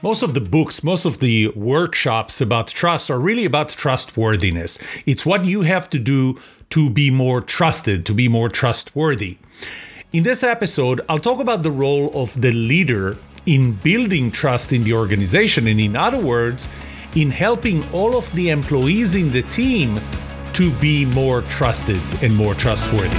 Most of the books, most of the workshops about trust are really about trustworthiness. It's what you have to do to be more trusted, to be more trustworthy. In this episode, I'll talk about the role of the leader in building trust in the organization, and in other words, in helping all of the employees in the team to be more trusted and more trustworthy.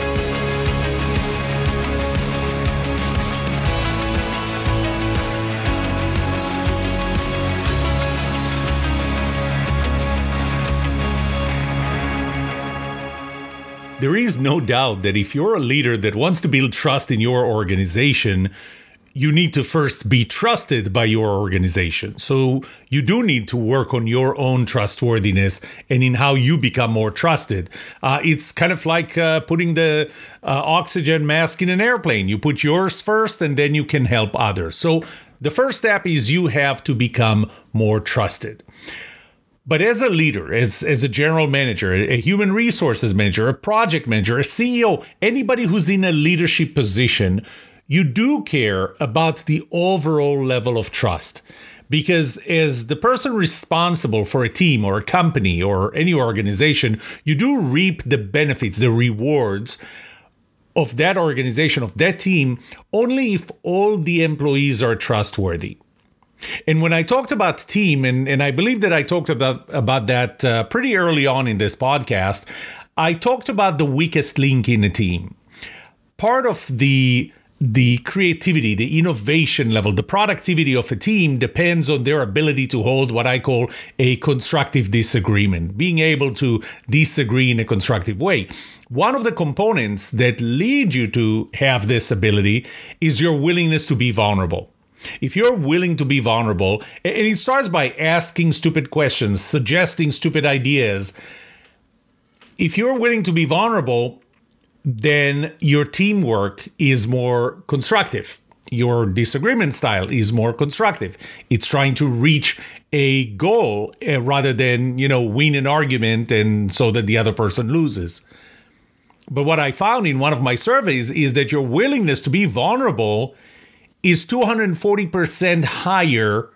There is no doubt that if you're a leader that wants to build trust in your organization, you need to first be trusted by your organization. So you do need to work on your own trustworthiness and in how you become more trusted. It's kind of like putting the oxygen mask in an airplane. You put yours first and then you can help others. So the first step is you have to become more trusted. But as a leader, as a general manager, a human resources manager, a project manager, a CEO, anybody who's in a leadership position, you do care about the overall level of trust. Because as the person responsible for a team or a company or any organization, you do reap the benefits, the rewards of that organization, of that team, only if all the employees are trustworthy. And when I talked about team, and I believe that I talked about that pretty early on in this podcast, I talked about the weakest link in a team. Part of the creativity, the innovation level, the productivity of a team depends on their ability to hold what I call a constructive disagreement, being able to disagree in a constructive way. One of the components that lead you to have this ability is your willingness to be vulnerable. If you're willing to be vulnerable, and it starts by asking stupid questions, suggesting stupid ideas, if you're willing to be vulnerable, then your teamwork is more constructive. Your disagreement style is more constructive. It's trying to reach a goal rather than, win an argument and so that the other person loses. But what I found in one of my surveys is that your willingness to be vulnerable is 240% higher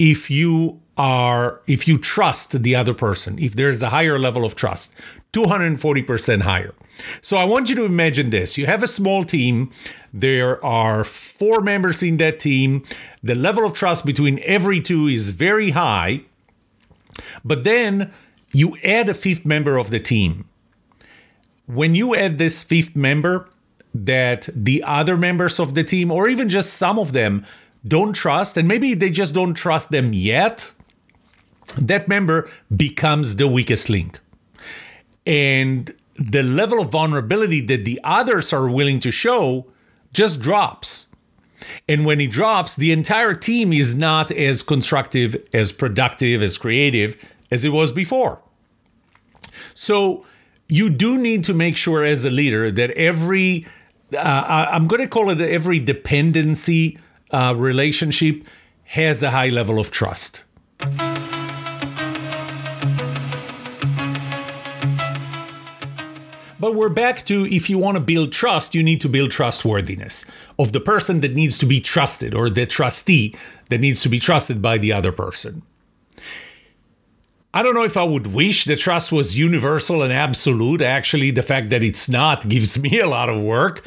if you trust the other person, if there's a higher level of trust, 240% higher. So I want you to imagine this. You have a small team. There are 4 members in that team. The level of trust between every 2 is very high. But then you add a 5th member of the team. When you add this 5th member that the other members of the team, or even just some of them, don't trust, and maybe they just don't trust them yet, that member becomes the weakest link. And the level of vulnerability that the others are willing to show just drops. And when it drops, the entire team is not as constructive, as productive, as creative as it was before. So you do need to make sure as a leader that every I'm going to call it every dependency relationship has a high level of trust. But we're back to, if you want to build trust, you need to build trustworthiness of the person that needs to be trusted, or the trustee that needs to be trusted by the other person. I don't know if I would wish that trust was universal and absolute. Actually, the fact that it's not gives me a lot of work.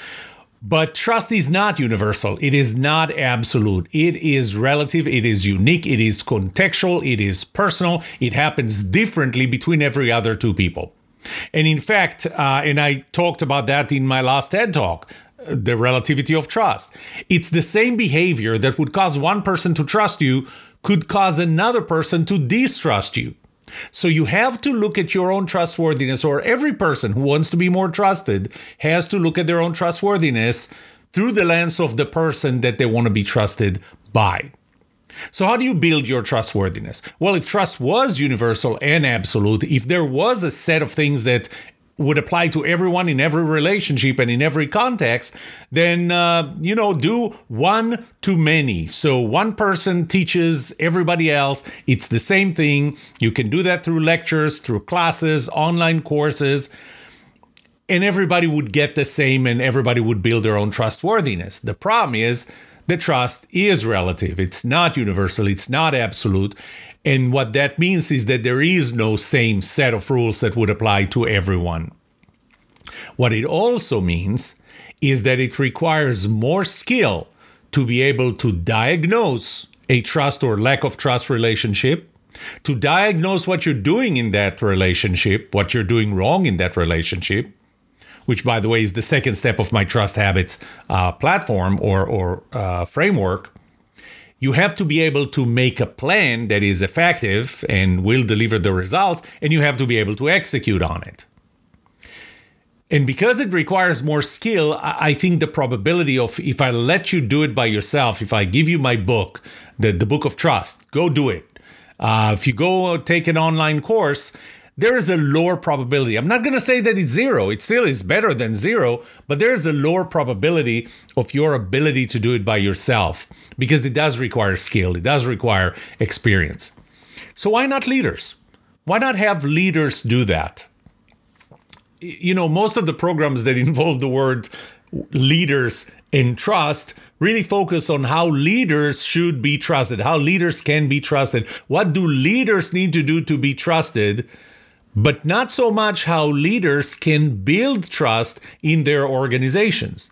But trust is not universal. It is not absolute. It is relative. It is unique. It is contextual. It is personal. It happens differently between every other 2 people. And in fact, and I talked about that in my last TED Talk, the relativity of trust. It's the same behavior that would cause one person to trust you could cause another person to distrust you. So you have to look at your own trustworthiness, or every person who wants to be more trusted has to look at their own trustworthiness through the lens of the person that they want to be trusted by. So how do you build your trustworthiness? Well, if trust was universal and absolute, if there was a set of things that would apply to everyone in every relationship and in every context, then, do one to many. So one person teaches everybody else. It's the same thing. You can do that through lectures, through classes, online courses, and everybody would get the same and everybody would build their own trustworthiness. The problem is the trust is relative. It's not universal. It's not absolute. And what that means is that there is no same set of rules that would apply to everyone. What it also means is that it requires more skill to be able to diagnose a trust or lack of trust relationship, to diagnose what you're doing in that relationship, what you're doing wrong in that relationship, which, by the way, is the second step of my Trust Habits platform or framework. You have to be able to make a plan that is effective and will deliver the results, and you have to be able to execute on it. And because it requires more skill, I think the probability of, if I let you do it by yourself, if I give you my book, the Book of Trust, go do it. If you go take an online course, there is a lower probability. I'm not going to say that it's zero. It still is better than zero, but there is a lower probability of your ability to do it by yourself because it does require skill. It does require experience. So why not leaders? Why not have leaders do that? You know, most of the programs that involve the word leaders and trust really focus on how leaders should be trusted, how leaders can be trusted. What do leaders need to do to be trusted? But not so much how leaders can build trust in their organizations.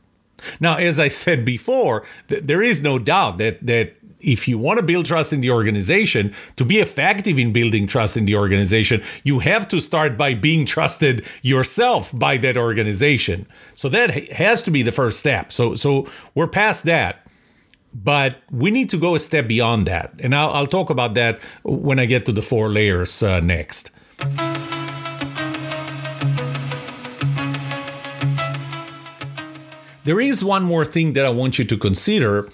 Now, as I said before, there is no doubt that if you want to build trust in the organization, to be effective in building trust in the organization, you have to start by being trusted yourself by that organization. So that has to be the first step. So we're past that. But we need to go a step beyond that. And I'll talk about that when I get to the four layers next. There is one more thing that I want you to consider,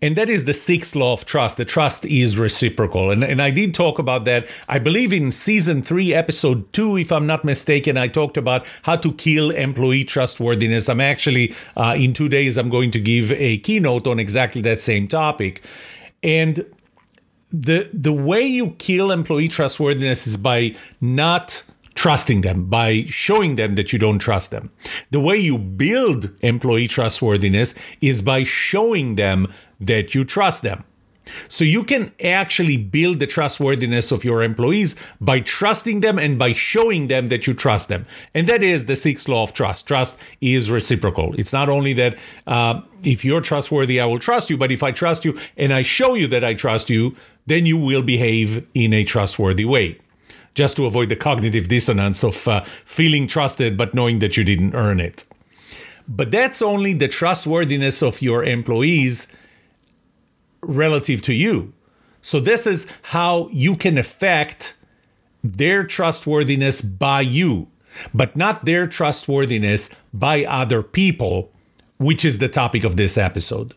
and that is the sixth law of trust. The trust is reciprocal. And I did talk about that, I believe, in season 3, episode 2, if I'm not mistaken. I talked about how to kill employee trustworthiness. I'm actually, in 2 days, I'm going to give a keynote on exactly that same topic. And the way you kill employee trustworthiness is by not trusting them, by showing them that you don't trust them. The way you build employee trustworthiness is by showing them that you trust them. So you can actually build the trustworthiness of your employees by trusting them and by showing them that you trust them. And that is the sixth law of trust. Trust is reciprocal. It's not only that if you're trustworthy, I will trust you, but if I trust you and I show you that I trust you, then you will behave in a trustworthy way. Just to avoid the cognitive dissonance of feeling trusted but knowing that you didn't earn it. But that's only the trustworthiness of your employees relative to you. So this is how you can affect their trustworthiness by you, but not their trustworthiness by other people, which is the topic of this episode.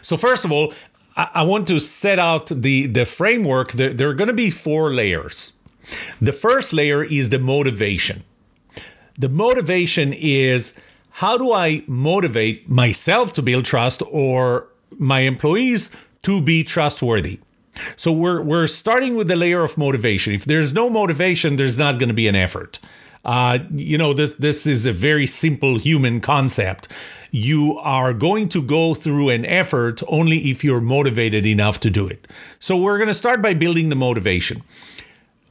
So first of all, I want to set out the framework. There are going to be 4 layers. The first layer is the motivation. The motivation is, how do I motivate myself to build trust or my employees to be trustworthy? So we're starting with the layer of motivation. If there's no motivation, there's not going to be an effort. This is a very simple human concept. You are going to go through an effort only if you're motivated enough to do it. So we're going to start by building the motivation.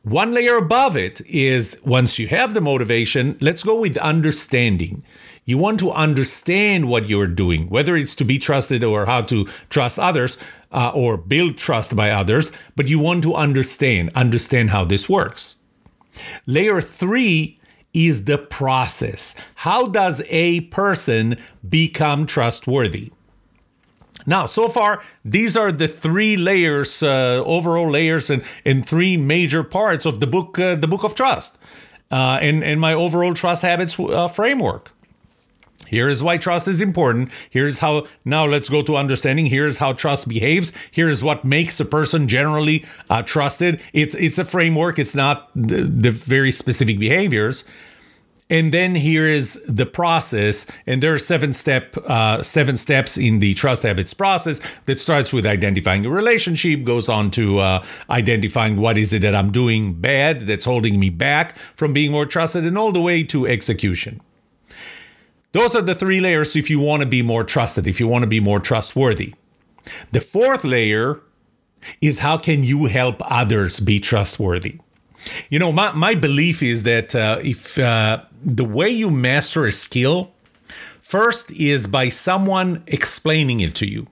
One layer above it is, once you have the motivation, let's go with understanding. You want to understand what you're doing, whether it's to be trusted or how to trust others or build trust by others, but you want to understand how this works. Layer 3 is the process. How does a person become trustworthy? Now, so far, these are the 3 layers, overall layers, and 3 major parts of the Book of Trust, and my overall Trust Habits framework. Here's why trust is important. Here's how, now let's go to understanding. Here's how trust behaves. Here's what makes a person generally trusted. It's a framework. It's not the very specific behaviors. And then here is the process. And there are seven steps in the Trust Habits process that starts with identifying a relationship, goes on to identifying what is it that I'm doing bad that's holding me back from being more trusted, and all the way to execution. Those are the three layers if you want to be more trusted, if you want to be more trustworthy. The fourth layer is how can you help others be trustworthy? You know, my belief is that if the way you master a skill, first is by someone explaining it to you.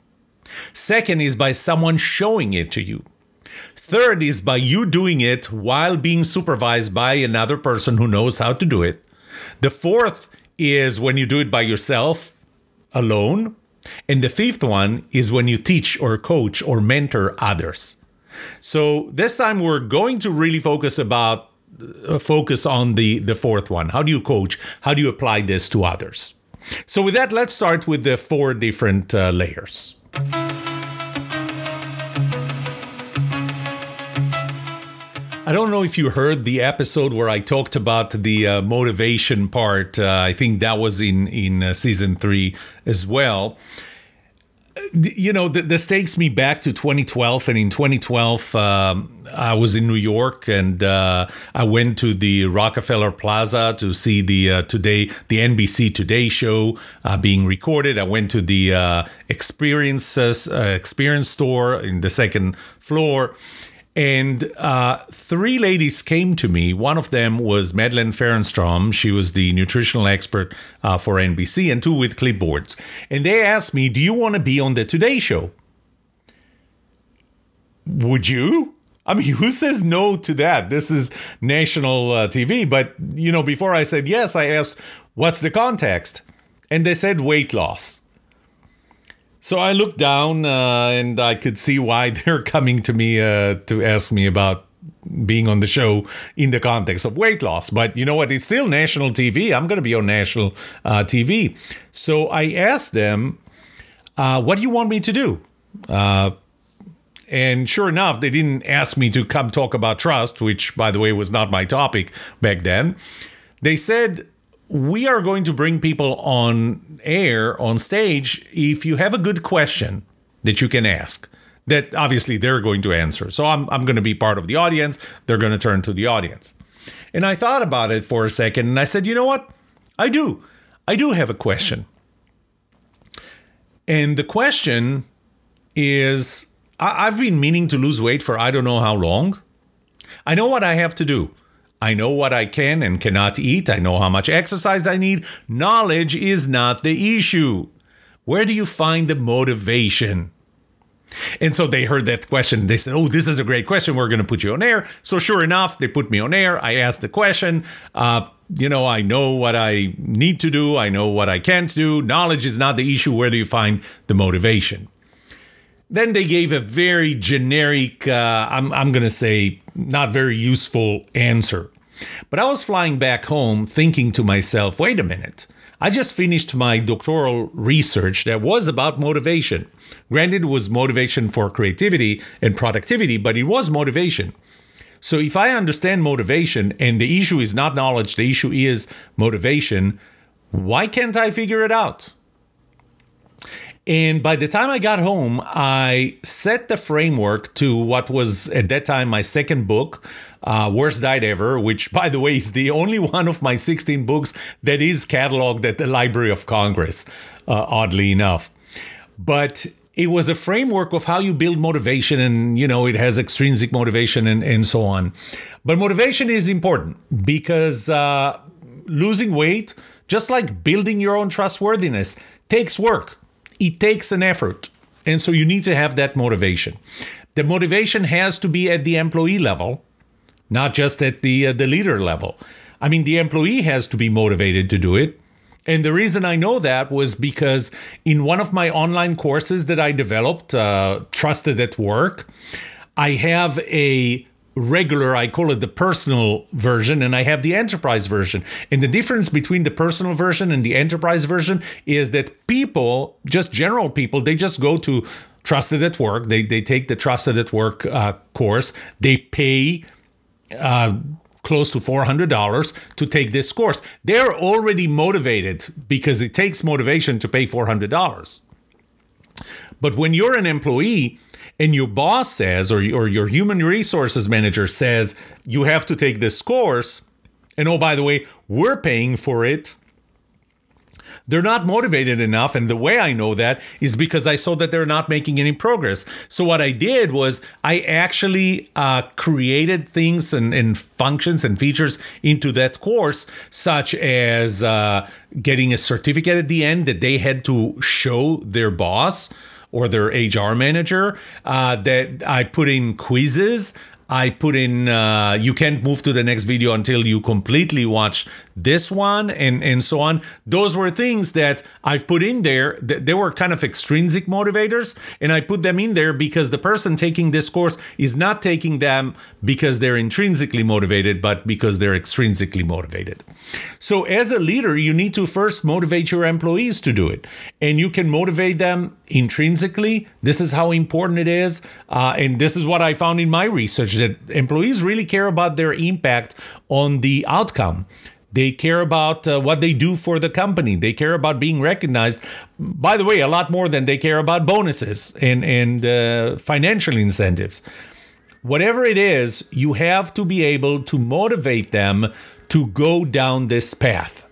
Second is by someone showing it to you. Third is by you doing it while being supervised by another person who knows how to do it. The fourth is when you do it by yourself, alone. And the fifth one is when you teach or coach or mentor others. So this time we're going to really focus on the fourth one. How do you coach? How do you apply this to others? So with that, let's start with the four different layers. I don't know if you heard the episode where I talked about the motivation part. I think that was in season 3 as well. You know, this takes me back to 2012. And in 2012, I was in New York, and I went to the Rockefeller Plaza to see the NBC Today show being recorded. I went to the experience store in the second floor. And three ladies came to me. One of them was Madelyn Ferenstrom. She was the nutritional expert for NBC, and two with clipboards. And they asked me, do you want to be on the Today Show? Would you? I mean, who says no to that? This is national TV. But, you know, before I said yes, I asked, what's the context? And they said weight loss. So I looked down and I could see why they're coming to me to ask me about being on the show in the context of weight loss. But you know what? It's still national TV. I'm going to be on national TV. So I asked them, what do you want me to do? And sure enough, they didn't ask me to come talk about trust, which, by the way, was not my topic back then. They said, we are going to bring people on air, on stage, if you have a good question that you can ask, that obviously they're going to answer. So I'm going to be part of the audience. They're going to turn to the audience. And I thought about it for a second, and I said, you know what? I do have a question. And the question is, I've been meaning to lose weight for I don't know how long. I know what I have to do. I know what I can and cannot eat. I know how much exercise I need. Knowledge is not the issue. Where do you find the motivation? And so they heard that question. They said, oh, this is a great question. We're going to put you on air. So sure enough, they put me on air. I asked the question. You know, I know what I need to do. I know what I can't do. Knowledge is not the issue. Where do you find the motivation? Then they gave a very generic, I'm going to say, not very useful answer. But I was flying back home thinking to myself, wait a minute. I just finished my doctoral research that was about motivation. Granted, it was motivation for creativity and productivity, but it was motivation. So if I understand motivation, and the issue is not knowledge, the issue is motivation, why can't I figure it out? And by the time I got home, I set the framework to what was at that time my second book, Worst Diet Ever, which, by the way, is the only one of my 16 books that is cataloged at the Library of Congress, oddly enough. But it was a framework of how you build motivation, and, you know, it has extrinsic motivation and so on. But motivation is important because losing weight, just like building your own trustworthiness, takes work. It takes an effort. And so you need to have that motivation. The motivation has to be at the employee level, not just at the leader level. I mean, the employee has to be motivated to do it. And the reason I know that was because in one of my online courses that I developed, Trusted at Work, I have a regular, I call it the personal version, and I have the enterprise version. And the difference between the personal version and the enterprise version is that people, just general people, they just go to Trusted at Work. They take the Trusted at Work course. They pay close to $400 to take this course. They're already motivated because it takes motivation to pay $400. But when you're an employee, and your boss says, or your human resources manager says, you have to take this course, and oh, by the way, we're paying for it, they're not motivated enough. And the way I know that is because I saw that they're not making any progress. So what I did was I actually created things and functions and features into that course, such as getting a certificate at the end that they had to show their boss or their HR manager, that I put in quizzes. I put in, you can't move to the next video until you completely watch this one, and so on. Those were things that I've put in there. They were kind of extrinsic motivators, and I put them in there because the person taking this course is not taking them because they're intrinsically motivated, but because they're extrinsically motivated. So as a leader, you need to first motivate your employees to do it, and you can motivate them intrinsically. This is how important it is, and this is what I found in my research, that employees really care about their impact on the outcome. They care about what they do for the company. They care about being recognized, by the way, a lot more than they care about bonuses and financial incentives. Whatever it is, you have to be able to motivate them to go down this path.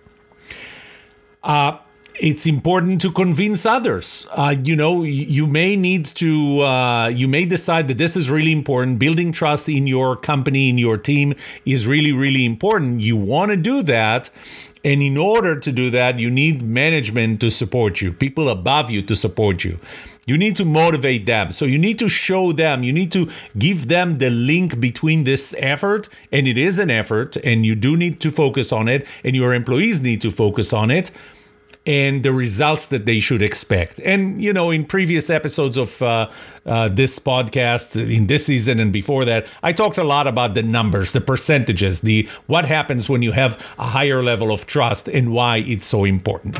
It's important to convince others. You may need to, you may decide that this is really important. Building trust in your company, in your team is really, really important. You want to do that. And in order to do that, you need management to support you, people above you to support you. You need to motivate them. So you need to show them, you need to give them the link between this effort, and it is an effort, and you do need to focus on it, and your employees need to focus on it, and the results that they should expect. And, you know, in previous episodes of this podcast, in this season and before that, I talked a lot about the numbers, the percentages, the what happens when you have a higher level of trust and why it's so important.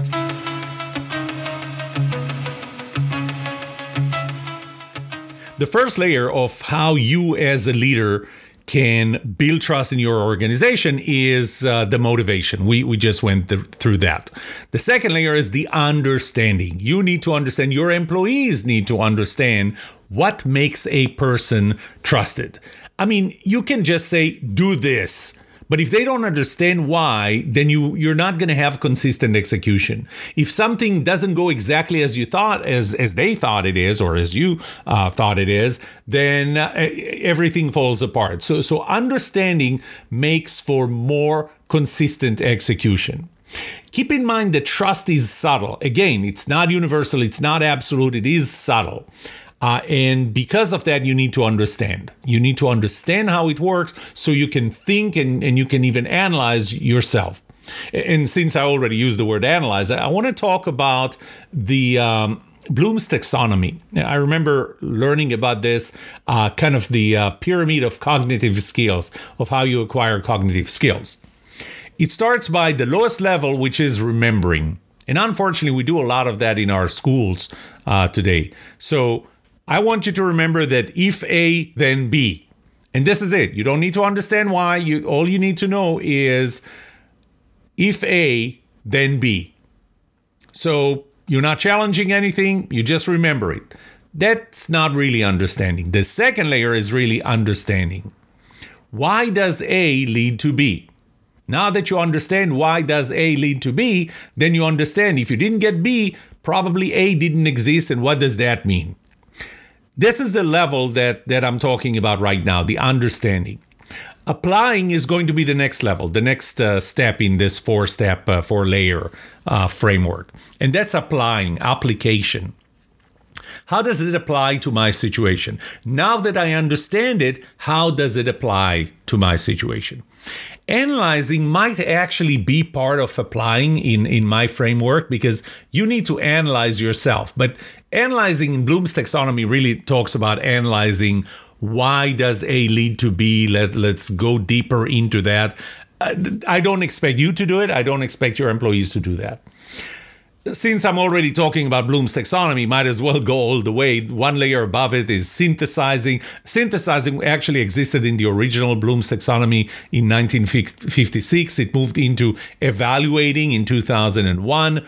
The first layer of how you as a leader can build trust in your organization is the motivation. We just went through that. The second layer is the understanding. You need to understand, your employees need to understand what makes a person trusted. I mean, you can just say, do this. But if they don't understand why, then you're not going to have consistent execution. If something doesn't go exactly as you thought, as they thought it is, or as you thought it is, then everything falls apart. So understanding makes for more consistent execution. Keep in mind that trust is subtle. Again, it's not universal. It's not absolute. It is subtle. And because of that, you need to understand. You need to understand how it works so you can think and you can even analyze yourself. And since I already used the word analyze, I want to talk about the Bloom's taxonomy. I remember learning about this, kind of the pyramid of cognitive skills, of how you acquire cognitive skills. It starts by the lowest level, which is remembering. And unfortunately, we do a lot of that in our schools today. So I want you to remember that if A, then B. And this is it. You don't need to understand why. All you need to know is if A, then B. So you're not challenging anything. You just remember it. That's not really understanding. The second layer is really understanding. Why does A lead to B? Now that you understand why does A lead to B, then you understand if you didn't get B, probably A didn't exist. And what does that mean? This is the level that I'm talking about right now, the understanding. Applying is going to be the next level, the next step in this four-step, four-layer framework. And that's applying, application. How does it apply to my situation? Now that I understand it, how does it apply to my situation? Analyzing might actually be part of applying in my framework because you need to analyze yourself. But analyzing in Bloom's taxonomy really talks about analyzing Why does A lead to B? Let's go deeper into that. I don't expect you to do it. I don't expect your employees to do that. Since I'm already talking about Bloom's taxonomy, might as well go all the way. One layer above it is synthesizing. Synthesizing actually existed in the original Bloom's taxonomy in 1956. It moved into evaluating in 2001.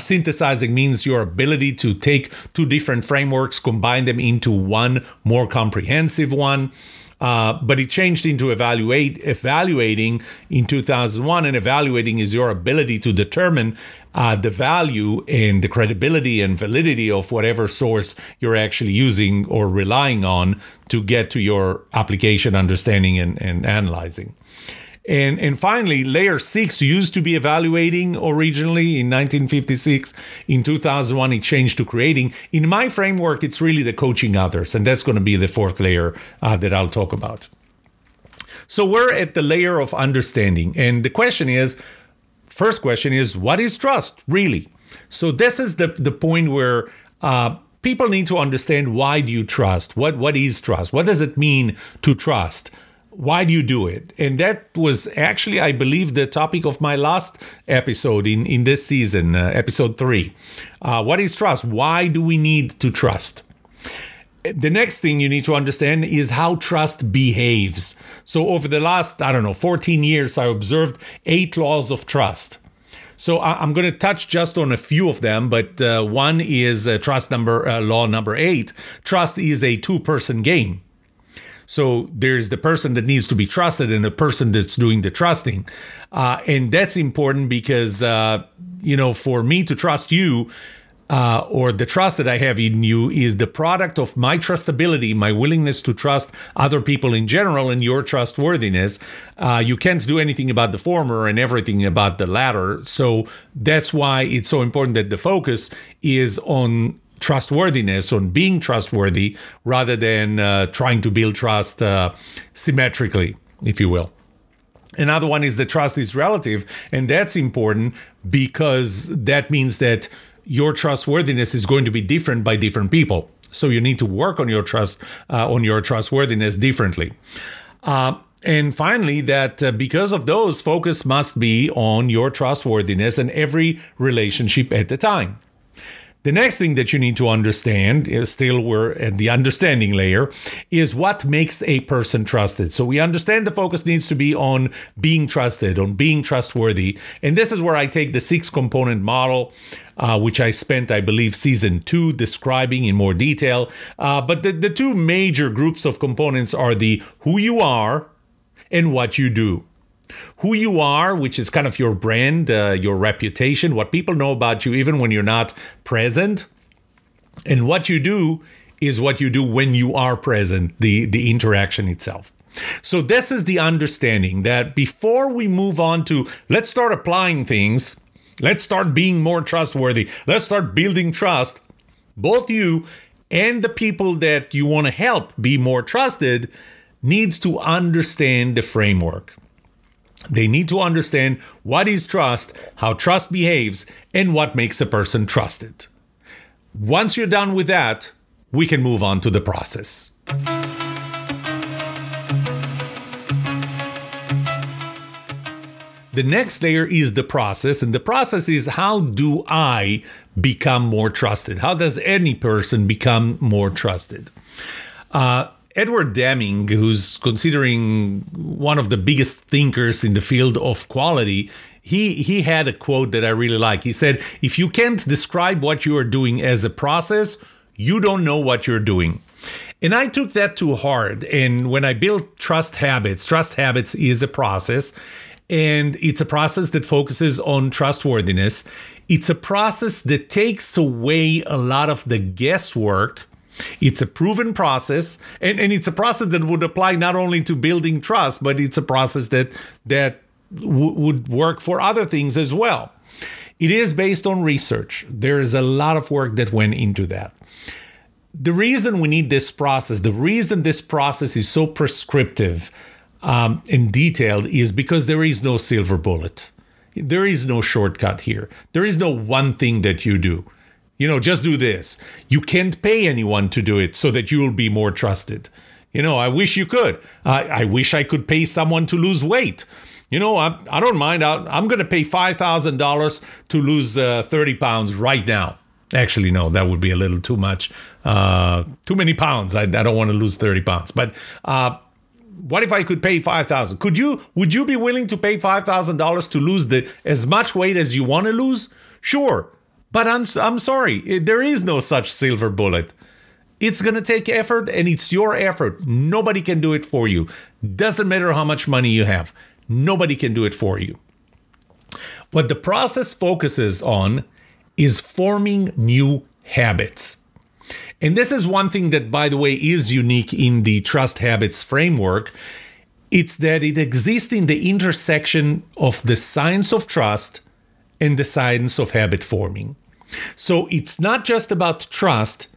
Synthesizing means your ability to take two different frameworks, combine them into one more comprehensive one. But it changed into evaluating in 2001, and evaluating is your ability to determine the value and the credibility and validity of whatever source you're actually using or relying on to get to your application, understanding, and analyzing. And finally, layer 6 used to be evaluating originally in 1956. In 2001, it changed to creating. In my framework, it's really the coaching others. And that's going to be the fourth layer that I'll talk about. So we're at the layer of understanding. And the question is, first question is, what is trust really? So this is the point where people need to understand, why do you trust? What is trust? What does it mean to trust? Why do you do it? And that was actually, I believe, the topic of my last episode in this season, episode 3. What is trust? Why do we need to trust? The next thing you need to understand is how trust behaves. So over the last, 14 years, I observed 8 laws of trust. So I'm going to touch just on a few of them, but one is law number 8. Trust is a 2-person game. So there's the person that needs to be trusted and the person that's doing the trusting. And that's important because, for me to trust you or the trust that I have in you is the product of my trustability, my willingness to trust other people in general, and your trustworthiness. You can't do anything about the former and everything about the latter. So that's why it's so important that the focus is on trustworthiness, on being trustworthy, rather than trying to build trust symmetrically, if you will. Another one is the trust is relative, and that's important because that means that your trustworthiness is going to be different by different people. So you need to work on your trust, on your trustworthiness differently. And finally, that because of those, focus must be on your trustworthiness in every relationship at the time. The next thing that you need to understand, still we're at the understanding layer, is what makes a person trusted. So we understand the focus needs to be on being trusted, on being trustworthy. And this is where I take the 6-component model, which I spent, I believe, season 2 describing in more detail. But the two major groups of components are the who you are and what you do. Who you are, which is kind of your brand, your reputation, what people know about you even when you're not present. And what you do is what you do when you are present, the interaction itself. So this is the understanding that before we move on to let's start applying things, let's start being more trustworthy, let's start building trust, both you and the people that you want to help be more trusted needs to understand the framework. They need to understand what is trust, how trust behaves, and what makes a person trusted. Once you're done with that, we can move on to the process. The next layer is the process, and the process is how do I become more trusted? How does any person become more trusted? Edward Deming, who's considering one of the biggest thinkers in the field of quality, he had a quote that I really like. He said, if you can't describe what you are doing as a process, you don't know what you're doing. And I took that to heart. And when I built Trust Habits is a process. And it's a process that focuses on trustworthiness. It's a process that takes away a lot of the guesswork. It's a proven process, and it's a process that would apply not only to building trust, but it's a process that would work for other things as well. It is based on research. There is a lot of work that went into that. The reason we need this process, the reason this process is so prescriptive and detailed is because there is no silver bullet. There is no shortcut here. There is no one thing that you do. Just do this. You can't pay anyone to do it so that you'll be more trusted. You know, I wish you could. I wish I could pay someone to lose weight. You know, I don't mind. I'm going to pay $5,000 to lose 30 pounds right now. Actually, no, that would be a little too much. Too many pounds. I don't want to lose 30 pounds. But what if I could pay $5,000? Could you? Would you be willing to pay $5,000 to lose as much weight as you want to lose? Sure. But I'm sorry, there is no such silver bullet. It's going to take effort, and it's your effort. Nobody can do it for you. Doesn't matter how much money you have. Nobody can do it for you. What the process focuses on is forming new habits. And this is one thing that, by the way, is unique in the Trust Habits framework. It's that it exists in the intersection of the science of trust and the science of habit forming. So it's not just about trust,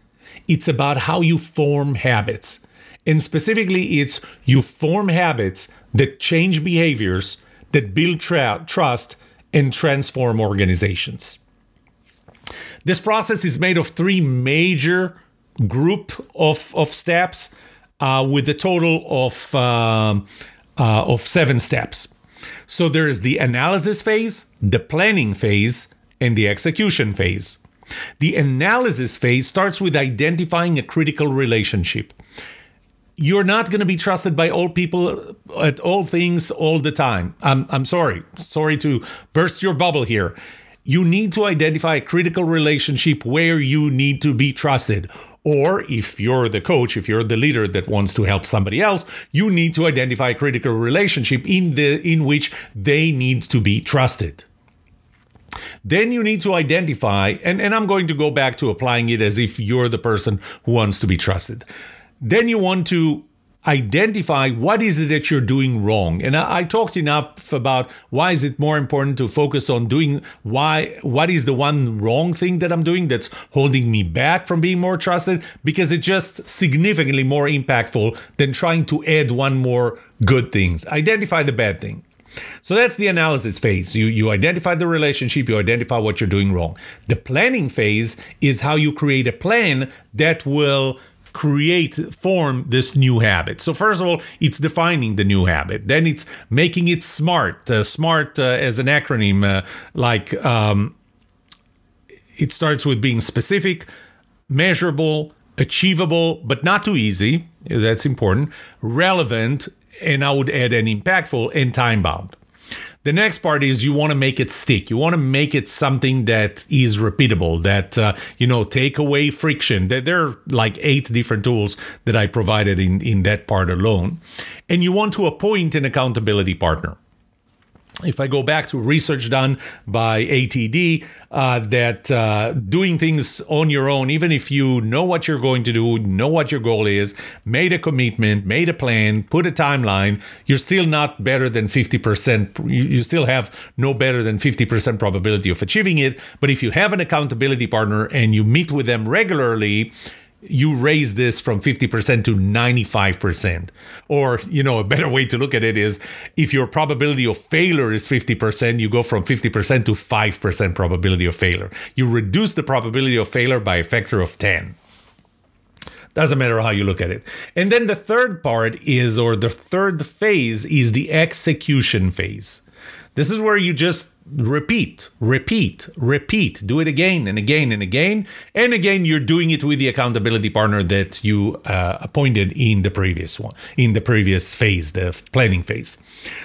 it's about how you form habits. And specifically, it's you form habits that change behaviors, that build trust, and transform organizations. This process is made of three major group of steps with a total of 7 steps. So there is the analysis phase, the planning phase, and the execution phase. The analysis phase starts with identifying a critical relationship. You're not going to be trusted by all people at all things all the time. I'm sorry. Sorry to burst your bubble here. You need to identify a critical relationship where you need to be trusted. Or if you're the coach, if you're the leader that wants to help somebody else, you need to identify a critical relationship in which they need to be trusted. Then you need to identify, and I'm going to go back to applying it as if you're the person who wants to be trusted. Then you want to identify what is it that you're doing wrong. And I talked enough about why is it more important to focus on doing what is the one wrong thing that I'm doing that's holding me back from being more trusted, because it's just significantly more impactful than trying to add one more good things. Identify the bad thing. So that's the analysis phase. You identify the relationship, you identify what you're doing wrong. The planning phase is how you create a plan that will form this new habit. So first of all, it's defining the new habit. Then it's making it smart. SMART as an acronym, it starts with being specific, measurable, achievable, but not too easy. That's important. Relevant, and I would add an impactful, and time-bound. The next part is you want to make it stick. You want to make it something that is repeatable, that, take away friction. There are like 8 different tools that I provided in that part alone. And you want to appoint an accountability partner. If I go back to research done by ATD, that doing things on your own, even if you know what you're going to do, know what your goal is, made a commitment, made a plan, put a timeline, you're still not better than 50%. You still have no better than 50% probability of achieving it. But if you have an accountability partner and you meet with them regularly, you raise this from 50% to 95%. Or, a better way to look at it is if your probability of failure is 50%, you go from 50% to 5% probability of failure. You reduce the probability of failure by a factor of 10. Doesn't matter how you look at it. And then the third part is, or the third phase is the execution phase. This is where you just repeat, do it again and again and again. And again, you're doing it with the accountability partner that you appointed in the previous phase, the planning phase.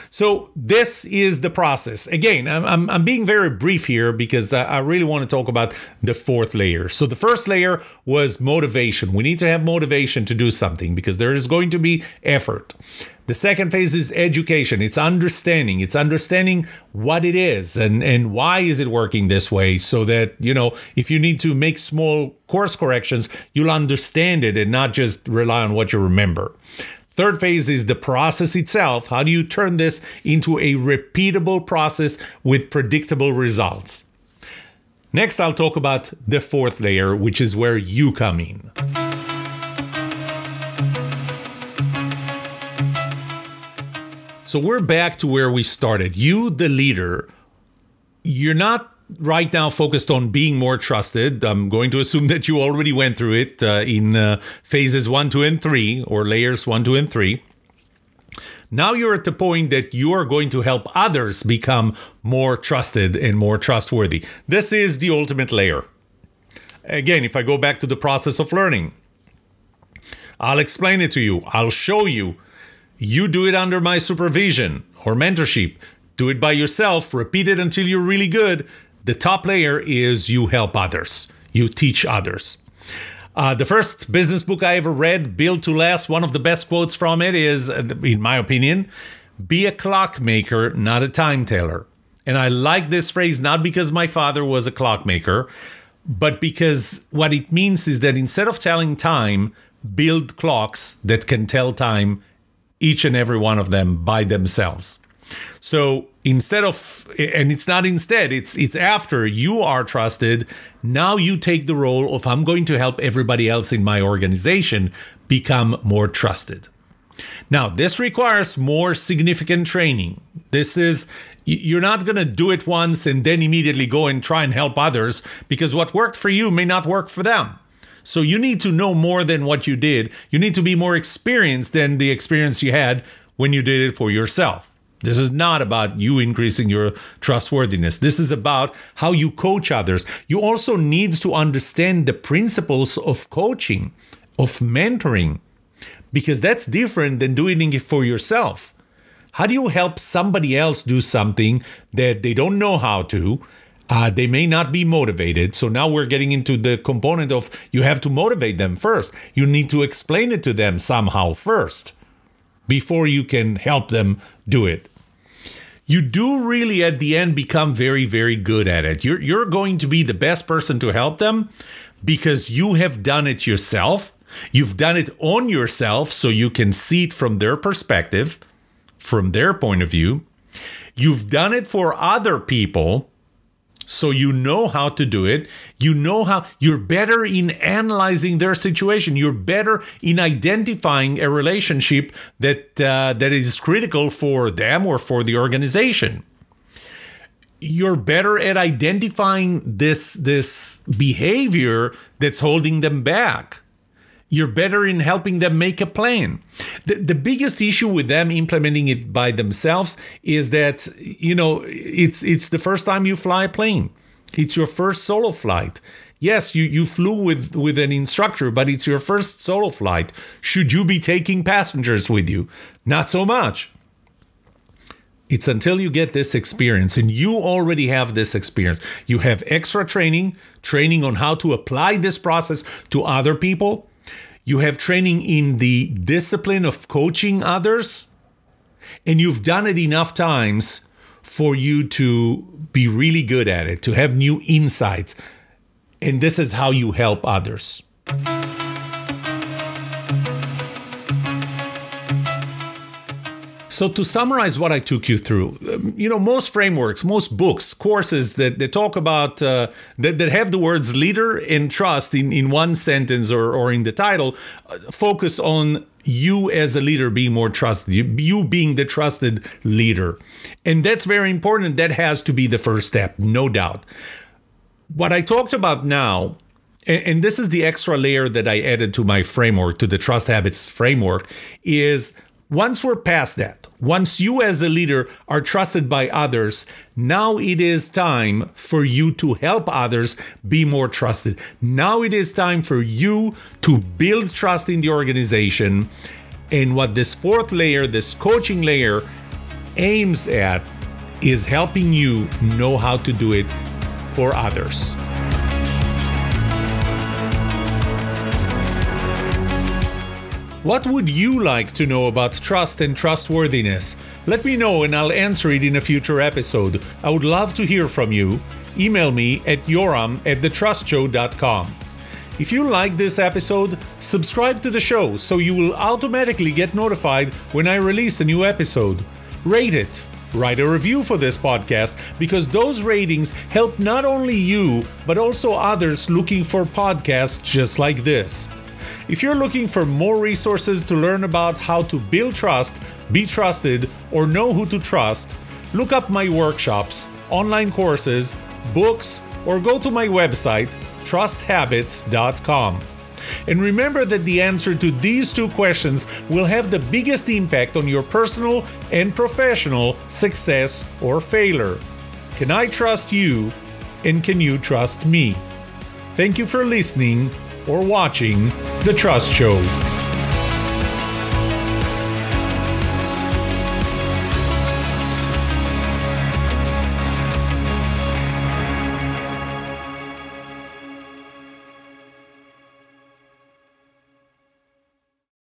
So this is the process. Again, I'm being very brief here because I really want to talk about the fourth layer. So the first layer was motivation. We need to have motivation to do something because there is going to be effort. The second phase is education. It's understanding. It's understanding what it is and why is it working this way so that, if you need to make small course corrections, you'll understand it and not just rely on what you remember. Third phase is the process itself. How do you turn this into a repeatable process with predictable results? Next, I'll talk about the fourth layer, which is where you come in. So we're back to where we started. You, the leader, you're not right now focused on being more trusted. I'm going to assume that you already went through it in phases 1, 2, and 3, or layers 1, 2, and 3. Now you're at the point that you are going to help others become more trusted and more trustworthy. This is the ultimate layer. Again, if I go back to the process of learning, I'll explain it to you. I'll show you. You do it under my supervision or mentorship. Do it by yourself. Repeat it until you're really good. The top layer is you help others. You teach others. The first business book I ever read, Built to Last, one of the best quotes from it is, in my opinion, be a clockmaker, not a time teller. And I like this phrase not because my father was a clockmaker, but because what it means is that instead of telling time, build clocks that can tell time, each and every one of them by themselves. So it's after you are trusted, now you take the role of I'm going to help everybody else in my organization become more trusted. Now, this requires more significant training. This is, you're not going to do it once and then immediately go and try and help others because what worked for you may not work for them. So you need to know more than what you did. You need to be more experienced than the experience you had when you did it for yourself. This is not about you increasing your trustworthiness. This is about how you coach others. You also need to understand the principles of coaching, of mentoring, because that's different than doing it for yourself. How do you help somebody else do something that they don't know how to? They may not be motivated. So now we're getting into the component of you have to motivate them first. You need to explain it to them somehow first before you can help them do it. You do really at the end become very, very good at it. You're going to be the best person to help them because you have done it yourself. You've done it on yourself so you can see it from their perspective, from their point of view. You've done it for other people, so you know how to do it. You know how you're better in analyzing their situation. You're better in identifying a relationship that is critical for them or for the organization. You're better at identifying this behavior that's holding them back. You're better in helping them make a plan. The biggest issue with them implementing it by themselves is that, it's the first time you fly a plane. It's your first solo flight. Yes, you flew with an instructor, but it's your first solo flight. Should you be taking passengers with you? Not so much. It's until you get this experience, and you already have this experience. You have extra training on how to apply this process to other people. You have training in the discipline of coaching others, and you've done it enough times for you to be really good at it, to have new insights. And this is how you help others. So to summarize what I took you through, most frameworks, most books, courses that talk about, that have the words leader and trust in one sentence or in the title, focus on you as a leader being more trusted, you being the trusted leader. And that's very important. That has to be the first step, no doubt. What I talked about now, and this is the extra layer that I added to my framework, to the Trust Habits framework, is once we're past that, once you as a leader are trusted by others, now it is time for you to help others be more trusted. Now it is time for you to build trust in the organization. And what this fourth layer, this coaching layer, aims at is helping you know how to do it for others. What would you like to know about trust and trustworthiness? Let me know and I'll answer it in a future episode. I would love to hear from you. Email me at yoram@thetrustshow.com. If you like this episode, subscribe to the show so you will automatically get notified when I release a new episode. Rate it. Write a review for this podcast because those ratings help not only you, but also others looking for podcasts just like this. If you're looking for more resources to learn about how to build trust, be trusted, or know who to trust, look up my workshops, online courses, books, or go to my website, trusthabits.com. And remember that the answer to these two questions will have the biggest impact on your personal and professional success or failure. Can I trust you? And can you trust me? Thank you for listening or watching The Trust Show.